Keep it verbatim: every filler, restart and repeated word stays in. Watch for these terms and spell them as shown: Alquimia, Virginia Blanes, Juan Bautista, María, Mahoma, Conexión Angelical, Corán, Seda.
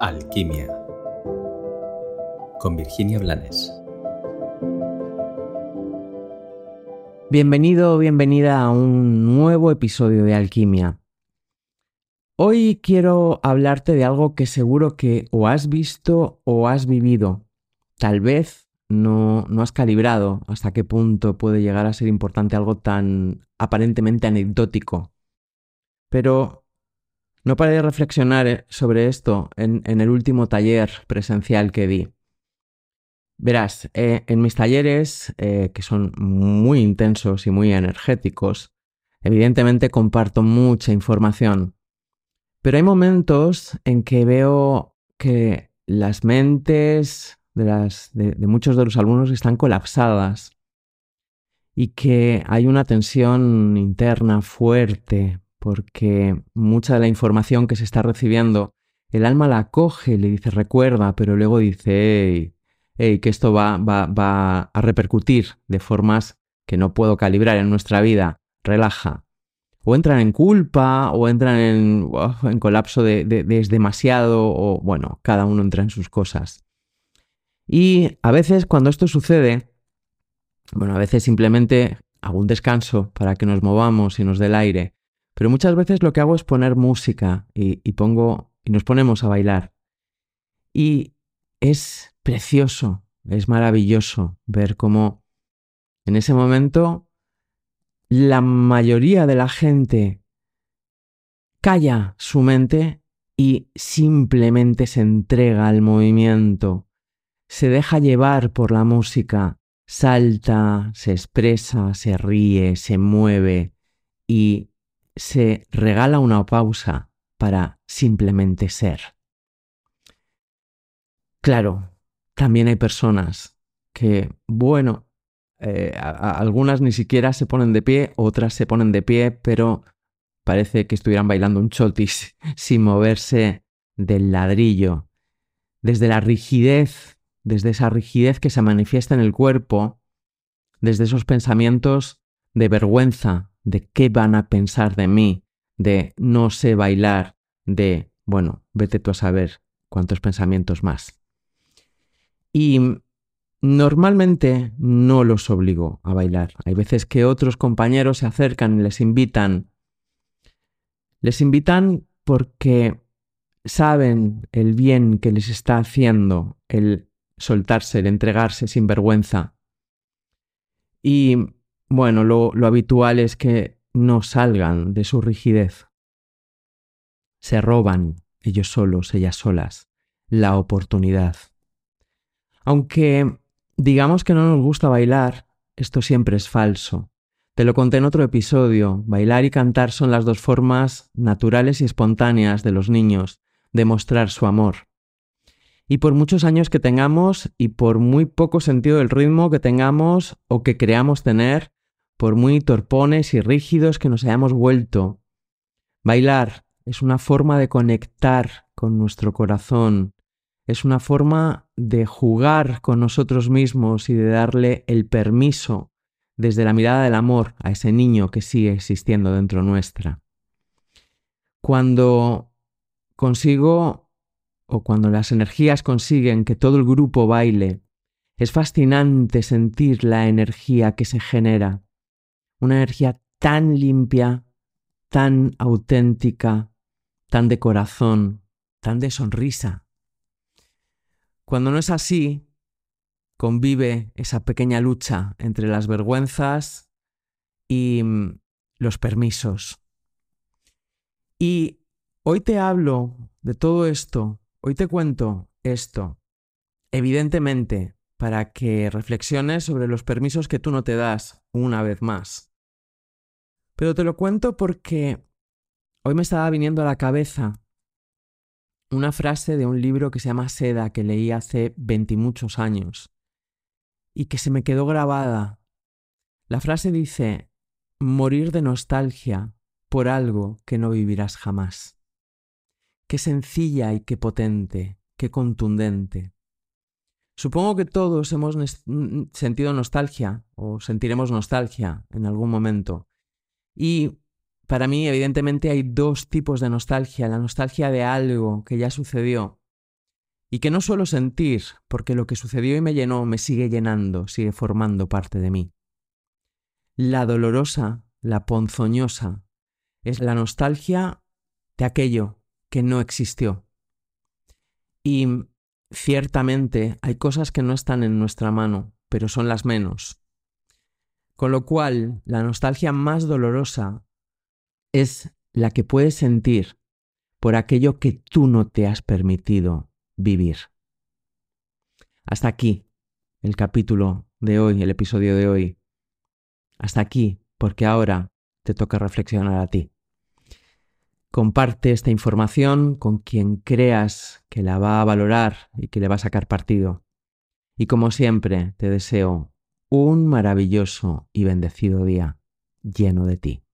Alquimia, con Virginia Blanes. Bienvenido o bienvenida a un nuevo episodio de Alquimia. Hoy quiero hablarte de algo que seguro que o has visto o has vivido. Tal vez no, no has calibrado hasta qué punto puede llegar a ser importante algo tan aparentemente anecdótico. Pero no paré de reflexionar sobre esto en, en el último taller presencial que di. Verás, eh, en mis talleres, eh, que son muy intensos y muy energéticos, evidentemente comparto mucha información. Pero hay momentos en que veo que las mentes de, las, de, de muchos de los alumnos están colapsadas y que hay una tensión interna fuerte, porque mucha de la información que se está recibiendo, el alma la coge y le dice recuerda, pero luego dice hey, hey, que esto va, va, va a repercutir de formas que no puedo calibrar en nuestra vida, relaja. O entran en culpa, o entran en, en colapso de, de, de es demasiado, o bueno, cada uno entra en sus cosas. Y a veces cuando esto sucede, bueno, a veces simplemente hago un descanso para que nos movamos y nos dé el aire. Pero muchas veces lo que hago es poner música y, y, pongo, y nos ponemos a bailar. Y es precioso, es maravilloso ver cómo en ese momento la mayoría de la gente calla su mente y simplemente se entrega al movimiento. Se deja llevar por la música, salta, se expresa, se ríe, se mueve y se regala una pausa para simplemente ser. Claro, también hay personas que, bueno, eh, a, a algunas ni siquiera se ponen de pie, otras se ponen de pie, pero parece que estuvieran bailando un chotis sin moverse del ladrillo. Desde la rigidez, desde esa rigidez que se manifiesta en el cuerpo, desde esos pensamientos de vergüenza, de qué van a pensar de mí, de no sé bailar, de, bueno, vete tú a saber cuántos pensamientos más. Y normalmente no los obligo a bailar. Hay veces que otros compañeros se acercan y les invitan. Les invitan porque saben el bien que les está haciendo el soltarse, el entregarse sin vergüenza. Y bueno, lo, lo habitual es que no salgan de su rigidez. Se roban, ellos solos, ellas solas, la oportunidad. Aunque digamos que no nos gusta bailar, esto siempre es falso. Te lo conté en otro episodio, bailar y cantar son las dos formas naturales y espontáneas de los niños de mostrar su amor. Y por muchos años que tengamos y por muy poco sentido del ritmo que tengamos o que creamos tener, por muy torpones y rígidos que nos hayamos vuelto, bailar es una forma de conectar con nuestro corazón, es una forma de jugar con nosotros mismos y de darle el permiso desde la mirada del amor a ese niño que sigue existiendo dentro nuestra. Cuando consigo o cuando las energías consiguen que todo el grupo baile, es fascinante sentir la energía que se genera, una energía tan limpia, tan auténtica, tan de corazón, tan de sonrisa. Cuando no es así, convive esa pequeña lucha entre las vergüenzas y los permisos. Y hoy te hablo de todo esto, hoy te cuento esto, evidentemente para que reflexiones sobre los permisos que tú no te das una vez más. Pero te lo cuento porque hoy me estaba viniendo a la cabeza una frase de un libro que se llama Seda, que leí hace veintimuchos años y que se me quedó grabada. La frase dice, morir de nostalgia por algo que no vivirás jamás. Qué sencilla y qué potente, qué contundente. Supongo que todos hemos ne- sentido nostalgia o sentiremos nostalgia en algún momento. Y para mí, evidentemente, hay dos tipos de nostalgia. La nostalgia de algo que ya sucedió y que no suelo sentir porque lo que sucedió y me llenó me sigue llenando, sigue formando parte de mí. La dolorosa, la ponzoñosa, es la nostalgia de aquello que no existió. Y ciertamente hay cosas que no están en nuestra mano, pero son las menos. Con lo cual, la nostalgia más dolorosa es la que puedes sentir por aquello que tú no te has permitido vivir. Hasta aquí el capítulo de hoy, el episodio de hoy. Hasta aquí, porque ahora te toca reflexionar a ti. Comparte esta información con quien creas que la va a valorar y que le va a sacar partido. Y como siempre, te deseo un maravilloso y bendecido día lleno de ti.